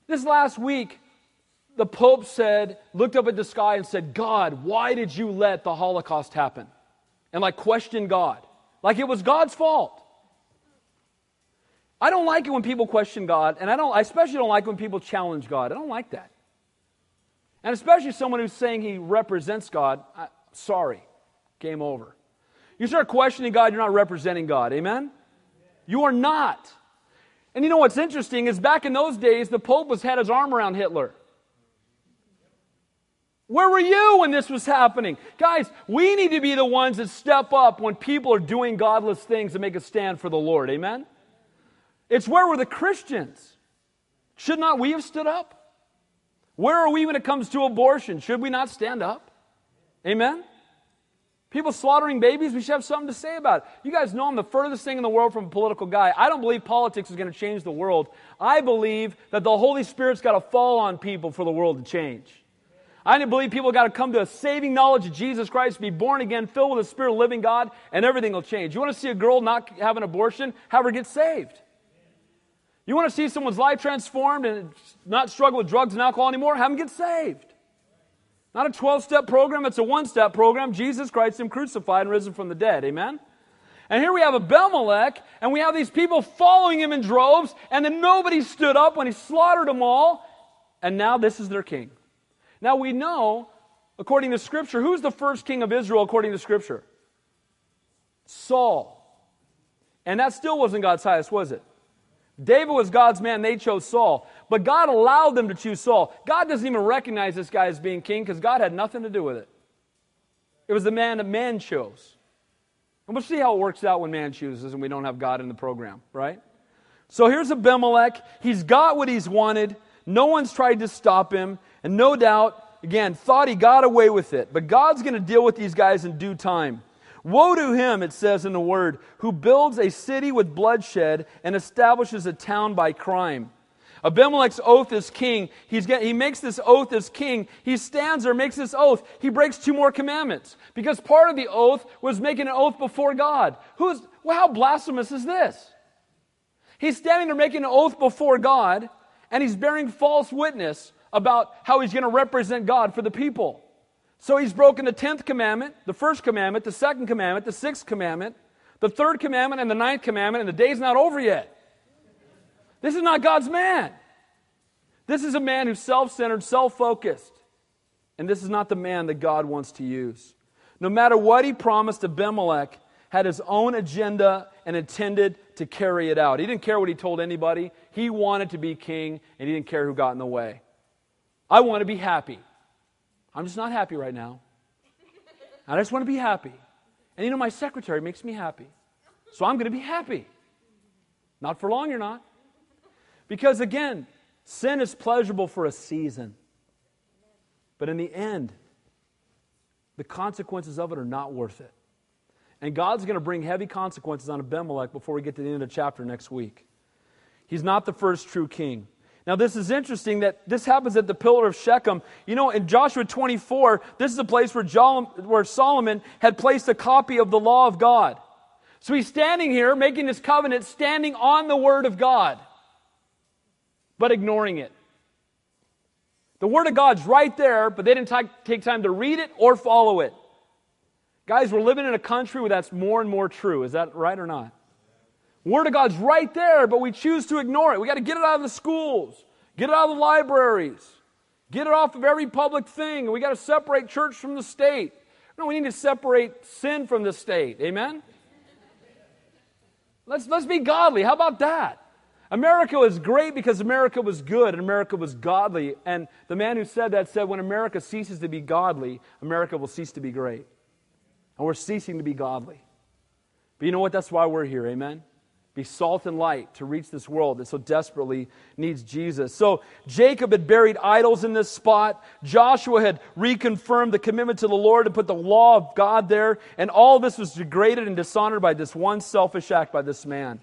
This last week, the Pope looked up at the sky and said, God, why did you let the Holocaust happen? And questioned God. Like it was God's fault. I don't like it when people question God, and I especially don't like when people challenge God. I don't like that. And especially someone who's saying he represents God, sorry, game over. You start questioning God, you're not representing God, amen? You are not. And you know what's interesting is back in those days, the Pope had his arm around Hitler. Where were you when this was happening? Guys, we need to be the ones that step up when people are doing godless things and make a stand for the Lord. Amen? It's where were the Christians? Should not we have stood up? Where are we when it comes to abortion? Should we not stand up? Amen? People slaughtering babies, we should have something to say about it. You guys know I'm the furthest thing in the world from a political guy. I don't believe politics is going to change the world. I believe that the Holy Spirit's got to fall on people for the world to change. I believe people got to come to a saving knowledge of Jesus Christ, be born again, filled with the Spirit of the living God, and everything will change. You want to see a girl not have an abortion? Have her get saved. You want to see someone's life transformed and not struggle with drugs and alcohol anymore? Have them get saved. Not a 12-step program, it's a one-step program. Jesus Christ, Him crucified and risen from the dead. Amen? And here we have Abimelech, and we have these people following him in droves, and then nobody stood up when he slaughtered them all, and now this is their king. Now we know, according to Scripture, who's the first king of Israel according to Scripture? Saul. And that still wasn't God's highest, was it? David was God's man, they chose Saul. But God allowed them to choose Saul. God doesn't even recognize this guy as being king because God had nothing to do with it. It was the man that man chose. And we'll see how it works out when man chooses and we don't have God in the program, right? So here's Abimelech. He's got what he's wanted. No one's tried to stop him. And no doubt, again, thought he got away with it. But God's going to deal with these guys in due time. Woe to him, it says in the Word, who builds a city with bloodshed and establishes a town by crime. Abimelech's oath as king, he makes this oath as king. He stands there, makes this oath. He breaks two more commandments because part of the oath was making an oath before God. How blasphemous is this? He's standing there making an oath before God, and he's bearing false witness about how he's going to represent God for the people. So he's broken the 10th commandment, the first commandment, the second commandment, the sixth commandment, the third commandment, and the ninth commandment, and the day's not over yet. This is not God's man. This is a man who's self-centered, self-focused. And this is not the man that God wants to use. No matter what he promised, Abimelech had his own agenda and intended to carry it out. He didn't care what he told anybody. He wanted to be king, and he didn't care who got in the way. I want to be happy. I'm just not happy right now. I just want to be happy. And my secretary makes me happy. So I'm going to be happy. Not for long, you're not. Because again, sin is pleasurable for a season. But in the end, the consequences of it are not worth it. And God's going to bring heavy consequences on Abimelech before we get to the end of the chapter next week. He's not the first true king. Now this is interesting that this happens at the pillar of Shechem. In Joshua 24, this is a place where Solomon had placed a copy of the law of God. So he's standing here, making this covenant, standing on the Word of God, but ignoring it. The Word of God's right there, but they didn't take time to read it or follow it. Guys, we're living in a country where that's more and more true. Is that right or not? Word of God's right there, but we choose to ignore it. We got to get it out of the schools, get it out of the libraries, get it off of every public thing. We got to separate church from the state. No, we need to separate sin from the state. Amen? Let's be godly. How about that? America is great because America was good and America was godly. And the man who said that said, when America ceases to be godly, America will cease to be great. And we're ceasing to be godly. But you know what? That's why we're here. Amen? Be salt and light to reach this world that so desperately needs Jesus. So Jacob had buried idols in this spot. Joshua had reconfirmed the commitment to the Lord and put the law of God there. And all this was degraded and dishonored by this one selfish act by this man.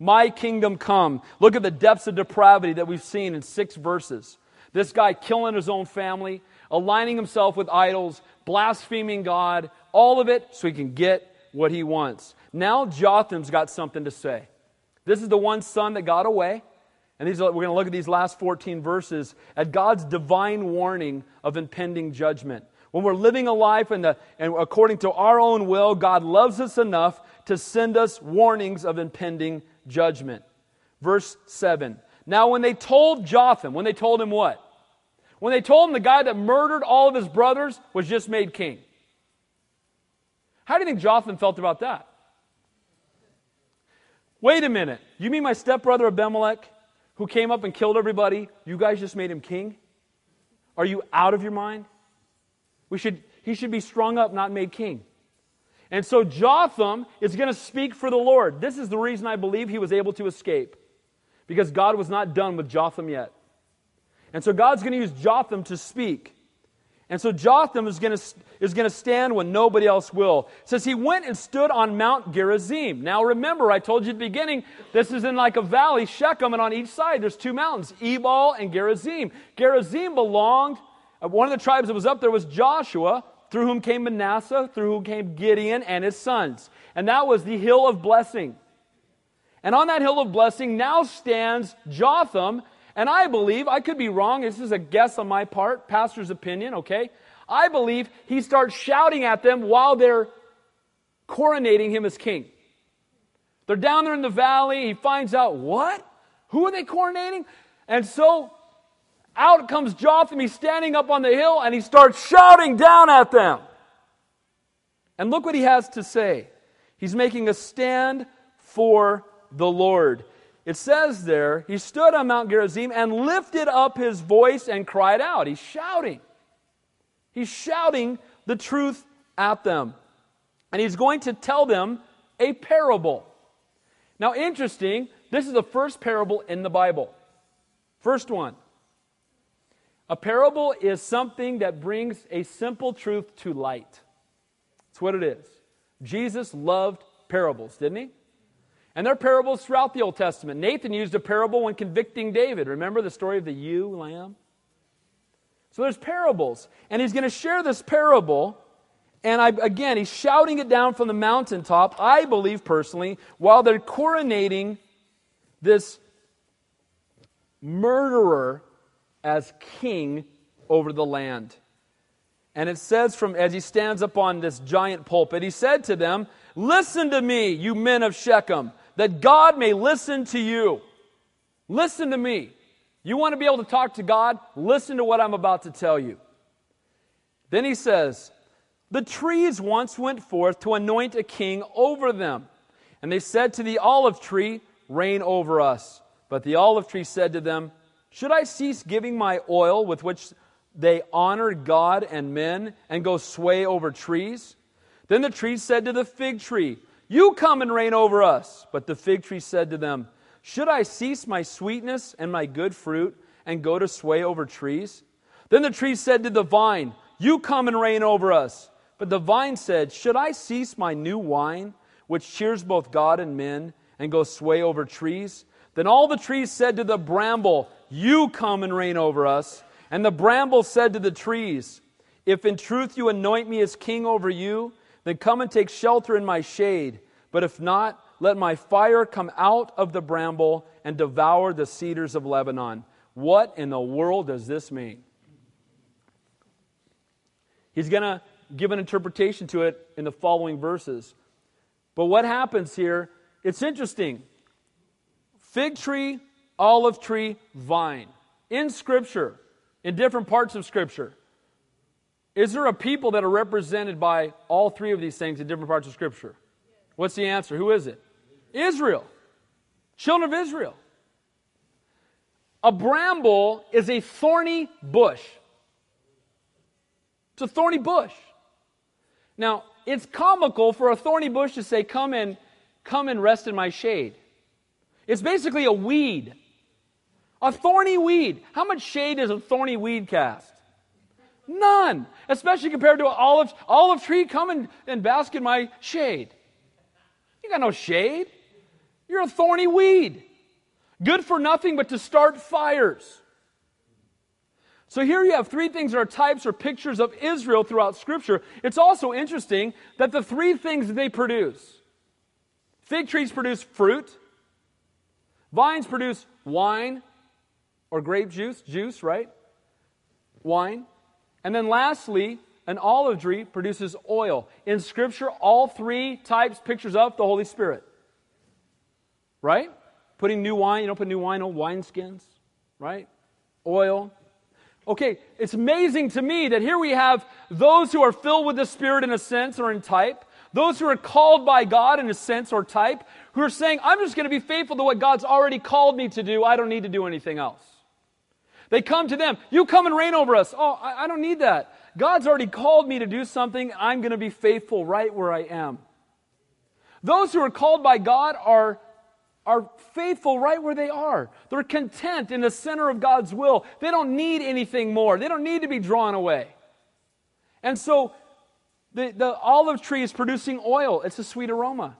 My kingdom come. Look at the depths of depravity that we've seen in 6 verses. This guy killing his own family, aligning himself with idols, blaspheming God, all of it so he can get what he wants. Now Jotham's got something to say. This is the one son that got away. And we're going to look at these last 14 verses at God's divine warning of impending judgment. When we're living a life and according to our own will, God loves us enough to send us warnings of impending judgment. Verse 7. Now when they told Jotham, when they told him what? When they told him the guy that murdered all of his brothers was just made king. How do you think Jotham felt about that? Wait a minute. You mean my stepbrother Abimelech, who came up and killed everybody, you guys just made him king? Are you out of your mind? He should be strung up, not made king. And so Jotham is going to speak for the Lord. This is the reason I believe he was able to escape. Because God was not done with Jotham yet. And so God's going to use Jotham to speak. And so Jotham is going to stand when nobody else will. It says he went and stood on Mount Gerizim. Now remember, I told you at the beginning, this is in like a valley, Shechem, and on each side there's two mountains, Ebal and Gerizim. Gerizim belonged, one of the tribes that was up there was Joshua, through whom came Manasseh, through whom came Gideon and his sons. And that was the hill of blessing. And on that hill of blessing now stands Jotham, and I believe, I could be wrong, this is a guess on my part, pastor's opinion, okay? I believe he starts shouting at them while they're coronating him as king. They're down there in the valley, he finds out, what? Who are they coronating? And so, out comes Jotham, he's standing up on the hill, and he starts shouting down at them. And look what he has to say. He's making a stand for the Lord. It says there, he stood on Mount Gerizim and lifted up his voice and cried out. He's shouting. He's shouting the truth at them. And he's going to tell them a parable. Now, interesting, this is the first parable in the Bible. First one. A parable is something that brings a simple truth to light. That's what it is. Jesus loved parables, didn't he? And there are parables throughout the Old Testament. Nathan used a parable when convicting David. Remember the story of the ewe lamb? So there's parables. And he's going to share this parable. And again, he's shouting it down from the mountaintop, I believe personally, while they're coronating this murderer as king over the land. And it says, as he stands up on this giant pulpit, he said to them, "Listen to me, you men of Shechem, that God may listen to you." Listen to me. You want to be able to talk to God? Listen to what I'm about to tell you. Then he says, "The trees once went forth to anoint a king over them. And they said to the olive tree, 'Reign over us.' But the olive tree said to them, 'Should I cease giving my oil with which they honor God and men and go sway over trees?' Then the tree said to the fig tree, 'You come and reign over us.' But the fig tree said to them, 'Should I cease my sweetness and my good fruit and go to sway over trees?' Then the tree said to the vine, 'You come and reign over us.' But the vine said, 'Should I cease my new wine, which cheers both God and men, and go sway over trees?' Then all the trees said to the bramble, 'You come and reign over us.' And the bramble said to the trees, 'If in truth you anoint me as king over you, then come and take shelter in my shade. But if not, let my fire come out of the bramble and devour the cedars of Lebanon.'" What in the world does this mean? He's going to give an interpretation to it in the following verses. But what happens here, it's interesting. Fig tree, olive tree, vine. In Scripture, in different parts of Scripture, is there a people that are represented by all three of these things in different parts of Scripture? What's the answer? Who is it? Israel. Children of Israel. A bramble is a thorny bush. It's a thorny bush. Now, it's comical for a thorny bush to say, come and rest in my shade. It's basically a weed. A thorny weed. How much shade does a thorny weed cast? None, especially compared to an olive tree. Come and bask in my shade. You got no shade. You're a thorny weed. Good for nothing but to start fires. So here you have three things that are types or pictures of Israel throughout Scripture. It's also interesting that the three things that they produce. Fig trees produce fruit. Vines produce wine or grape juice. Juice, right? Wine. And then lastly, an olive tree produces oil. In Scripture, all three types, pictures of the Holy Spirit. Right? Putting new wine, you don't put new wine on wineskins. Right? Oil. Okay, it's amazing to me that here we have those who are filled with the Spirit in a sense or in type. Those who are called by God in a sense or type. Who are saying, I'm just going to be faithful to what God's already called me to do. I don't need to do anything else. They come to them. You come and reign over us. Oh, I don't need that. God's already called me to do something. I'm going to be faithful right where I am. Those who are called by God are faithful right where they are. They're content in the center of God's will. They don't need anything more. They don't need to be drawn away. And so the olive tree is producing oil. It's a sweet aroma.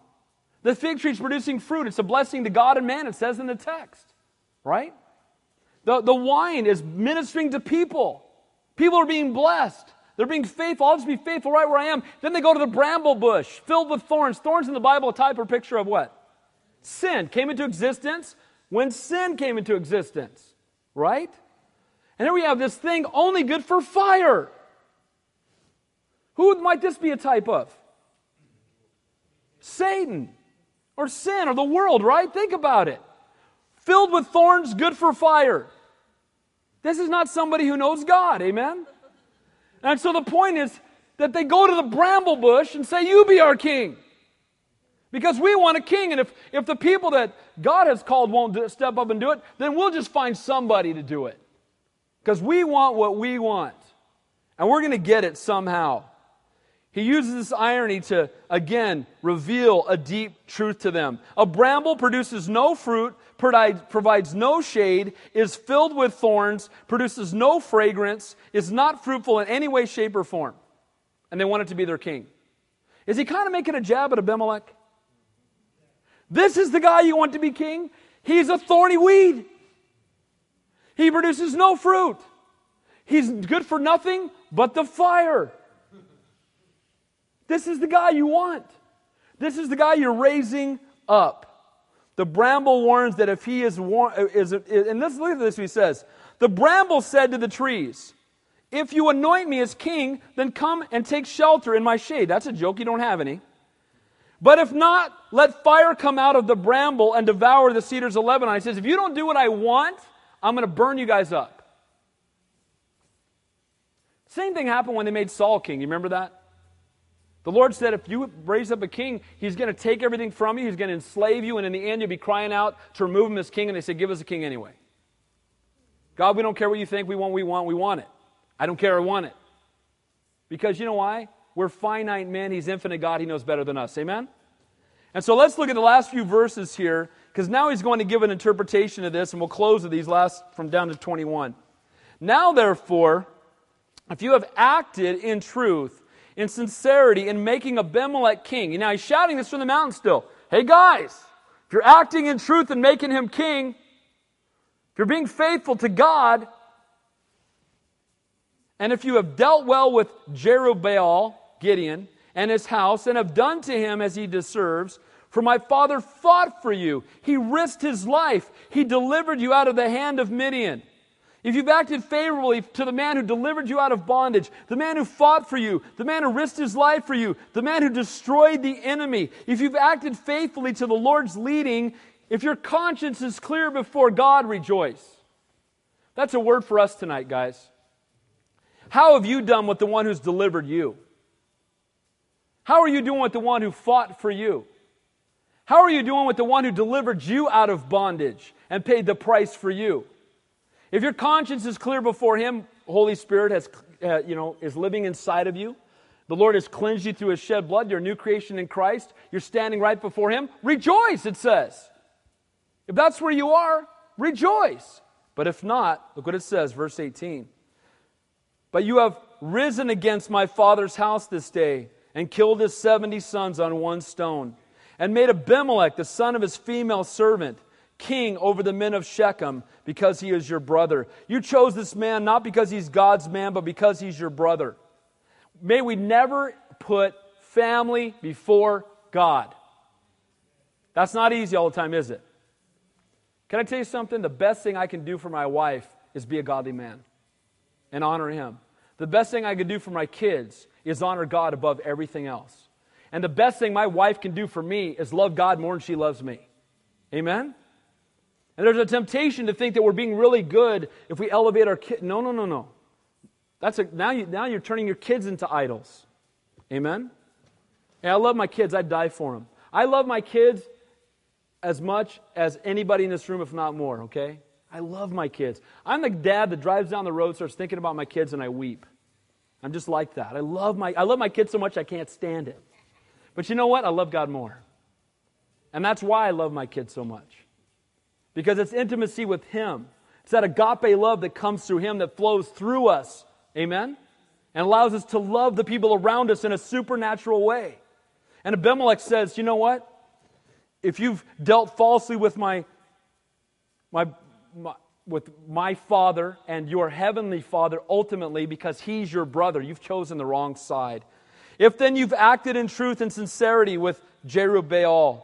The fig tree is producing fruit. It's a blessing to God and man, it says in the text. Right? The wine is ministering to people. People are being blessed. They're being faithful. I'll just be faithful right where I am. Then they go to the bramble bush filled with thorns. Thorns in the Bible, a type or picture of what? sin came into existence when sin came into existence, right? And here we have this thing only good for fire. Who might this be a type of? Satan or sin or the world, right? Think about it. Filled with thorns, good for fire. This is not somebody who knows God, amen? And so the point is that they go to the bramble bush and say, you be our king. Because we want a king, and if the people that God has called won't step up and do it, then we'll just find somebody to do it. Because we want what we want. And we're going to get it somehow. He uses this irony to, again, reveal a deep truth to them. A bramble produces no fruit, provides no shade, is filled with thorns, produces no fragrance, is not fruitful in any way, shape, or form. And they want it to be their king. Is he kind of making a jab at Abimelech? This is the guy you want to be king? He's a thorny weed. He produces no fruit. He's good for nothing but the fire. This is the guy you want. This is the guy you're raising up. The bramble warns that if he is and let's look at this, he says, the bramble said to the trees, if you anoint me as king, then come and take shelter in my shade. That's a joke, you don't have any. But if not, let fire come out of the bramble and devour the cedars of Lebanon. He says, if you don't do what I want, I'm going to burn you guys up. Same thing happened when they made Saul king. You remember that? The Lord said, if you raise up a king, he's going to take everything from you, he's going to enslave you, and in the end you'll be crying out to remove him as king, and they said, give us a king anyway. God, we don't care what you think, we want it. I don't care, I want it. Because you know why? We're finite men, he's infinite God, he knows better than us. Amen? And so let's look at the last few verses here, because now he's going to give an interpretation of this, and we'll close with these last from down to 21. Now therefore, if you have acted in truth, in sincerity, in making Abimelech king. Now he's shouting this from the mountain still. Hey guys, if you're acting in truth and making him king, if you're being faithful to God, and if you have dealt well with Jerubbaal, Gideon, and his house, and have done to him as he deserves, for my father fought for you. He risked his life. He delivered you out of the hand of Midian. If you've acted favorably to the man who delivered you out of bondage, the man who fought for you, the man who risked his life for you, the man who destroyed the enemy, if you've acted faithfully to the Lord's leading, if your conscience is clear before God, rejoice. That's a word for us tonight, guys. How have you done with the one who's delivered you? How are you doing with the one who fought for you? How are you doing with the one who delivered you out of bondage and paid the price for you? If your conscience is clear before Him, Holy Spirit has, is living inside of you. The Lord has cleansed you through His shed blood. You're a new creation in Christ. You're standing right before Him. Rejoice, it says. If that's where you are, rejoice. But if not, look what it says, verse 18. But you have risen against my father's house this day and killed his 70 sons on one stone and made Abimelech, the son of his female servant, king over the men of Shechem because he is your brother. You chose this man not because he's God's man, but because he's your brother. May we never put family before God. That's not easy all the time, is it? Can I tell you something? The best thing I can do for my wife is be a godly man and honor Him. The best thing I can do for my kids is honor God above everything else. And the best thing my wife can do for me is love God more than she loves me. Amen? And there's a temptation to think that we're being really good if we elevate our kids. No. Now you're turning your kids into idols. Amen? And I love my kids. I'd die for them. I love my kids as much as anybody in this room, if not more, okay? I love my kids. I'm the dad that drives down the road, starts thinking about my kids, and I weep. I'm just like that. I love my kids so much I can't stand it. But you know what? I love God more. And that's why I love my kids so much. Because it's intimacy with Him. It's that agape love that comes through Him that flows through us. Amen? And allows us to love the people around us in a supernatural way. And Abimelech says, you know what? If you've dealt falsely with my father and your heavenly father ultimately because he's your brother, you've chosen the wrong side. If then you've acted in truth and sincerity with Jerubbaal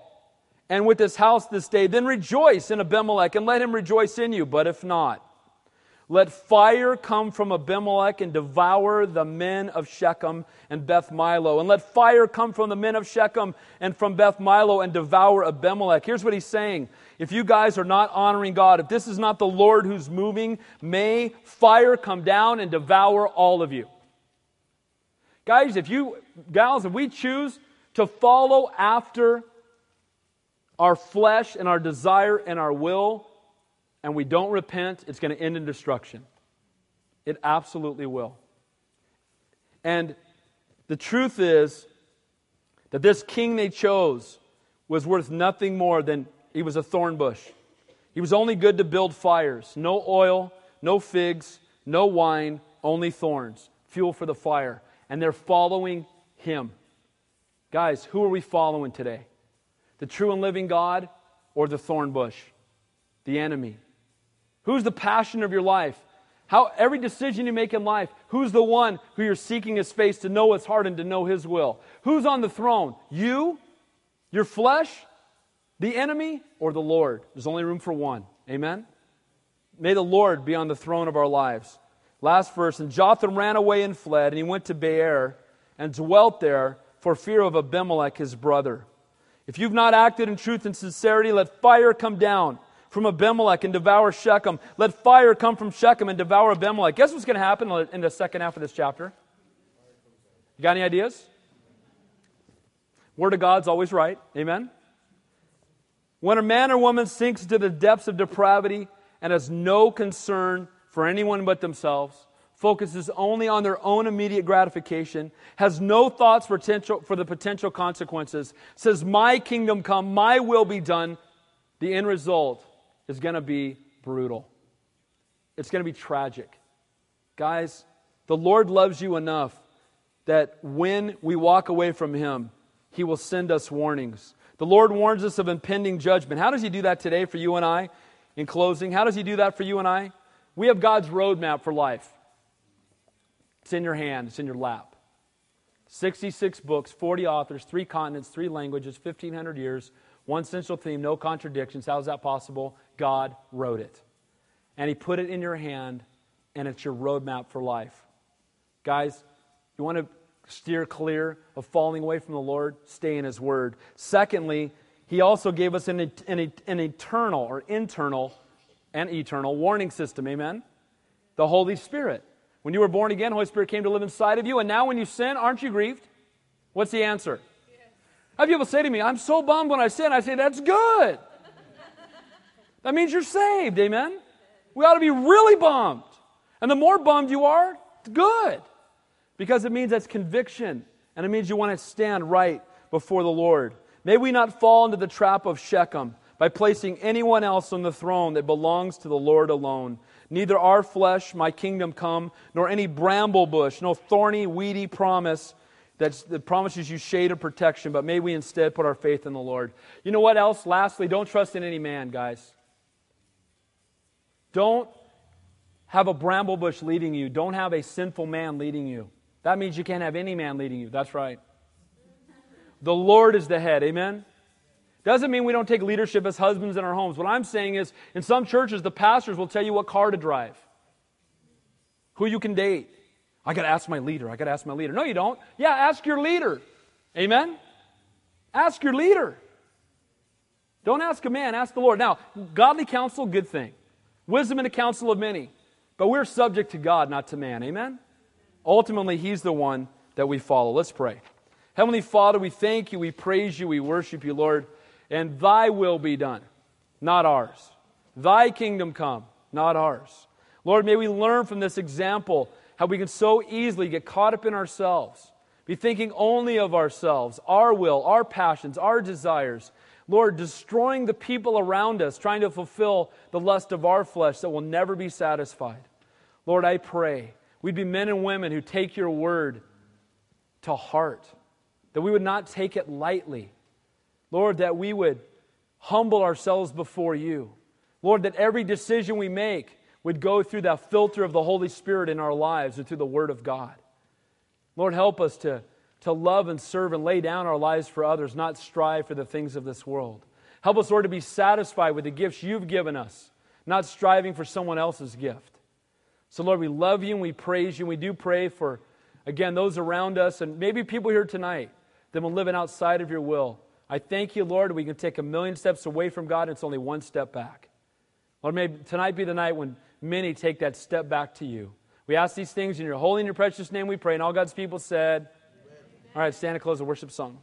and with his house this day, then rejoice in Abimelech, and let him rejoice in you. But if not, let fire come from Abimelech and devour the men of Shechem and Beth Milo. And let fire come from the men of Shechem and from Beth Milo and devour Abimelech. Here's what he's saying. If you guys are not honoring God, if this is not the Lord who's moving, may fire come down and devour all of you. Guys, if you, gals, if we choose to follow after our flesh and our desire and our will, and we don't repent, it's going to end in destruction. It absolutely will. And the truth is that this king they chose was worth nothing more than he was a thorn bush. He was only good to build fires. No oil, no figs, no wine, only thorns. Fuel for the fire. And they're following him. Guys, who are we following today? The true and living God or the thorn bush? The enemy. Who's the passion of your life? How every decision you make in life, who's the one who you're seeking his face to know his heart and to know his will? Who's on the throne? You? Your flesh? The enemy? Or the Lord? There's only room for one. Amen? May the Lord be on the throne of our lives. Last verse, and Jotham ran away and fled, and he went to Be'er and dwelt there for fear of Abimelech his brother. If you've not acted in truth and sincerity, let fire come down from Abimelech and devour Shechem. Let fire come from Shechem and devour Abimelech. Guess what's going to happen in the second half of this chapter? You got any ideas? Word of God's always right. Amen? When a man or woman sinks to the depths of depravity and has no concern for anyone but themselves, focuses only on their own immediate gratification, has no thoughts for the potential consequences, says, my kingdom come, my will be done, the end result is going to be brutal. It's going to be tragic. Guys, the Lord loves you enough that when we walk away from him, he will send us warnings. The Lord warns us of impending judgment. How does he do that today for you and I? In closing, how does he do that for you and I? We have God's roadmap for life. It's in your hand. It's in your lap. 66 books, 40 authors, 3 continents, 3 languages, 1,500 years, one central theme, no contradictions. How is that possible? God wrote it. And he put it in your hand, and it's your roadmap for life. Guys, you want to steer clear of falling away from the Lord? Stay in his word. Secondly, he also gave us an internal warning system. Amen? The Holy Spirit. When you were born again, the Holy Spirit came to live inside of you, and now when you sin, aren't you grieved? What's the answer? I have people say to me, I'm so bummed when I sin. I say, that's good. That means you're saved, amen? We ought to be really bummed. And the more bummed you are, it's good. Because it means that's conviction. And it means you want to stand right before the Lord. May we not fall into the trap of Shechem by placing anyone else on the throne that belongs to the Lord alone. Neither our flesh, my kingdom come, nor any bramble bush, no thorny, weedy promise that promises you shade of protection, but may we instead put our faith in the Lord. You know what else? Lastly, don't trust in any man, guys. Don't have a bramble bush leading you. Don't have a sinful man leading you. That means you can't have any man leading you. That's right. The Lord is the head. Amen? Doesn't mean we don't take leadership as husbands in our homes. What I'm saying is, in some churches, the pastors will tell you what car to drive, who you can date. I got to ask my leader. No, you don't. Yeah, ask your leader. Amen? Ask your leader. Don't ask a man, ask the Lord. Now, godly counsel, good thing. Wisdom in the counsel of many. But we're subject to God, not to man. Amen? Ultimately, he's the one that we follow. Let's pray. Heavenly Father, we thank you, we praise you, we worship you, Lord. And thy will be done, not ours. Thy kingdom come, not ours. Lord, may we learn from this example how we can so easily get caught up in ourselves, be thinking only of ourselves, our will, our passions, our desires. Lord, destroying the people around us, trying to fulfill the lust of our flesh that will never be satisfied. Lord, I pray we'd be men and women who take your word to heart, that we would not take it lightly. Lord, that we would humble ourselves before you. Lord, that every decision we make would go through that filter of the Holy Spirit in our lives and through the Word of God. Lord, help us to love and serve and lay down our lives for others, not strive for the things of this world. Help us, Lord, to be satisfied with the gifts you've given us, not striving for someone else's gift. So, Lord, we love you and we praise you. And we do pray for, again, those around us and maybe people here tonight that have been living outside of your will. I thank you, Lord, we can take a million steps away from God and it's only one step back. Lord, may tonight be the night when many take that step back to you. We ask these things in your holy and your precious name we pray. And all God's people said, Amen. All right, stand and close the worship song.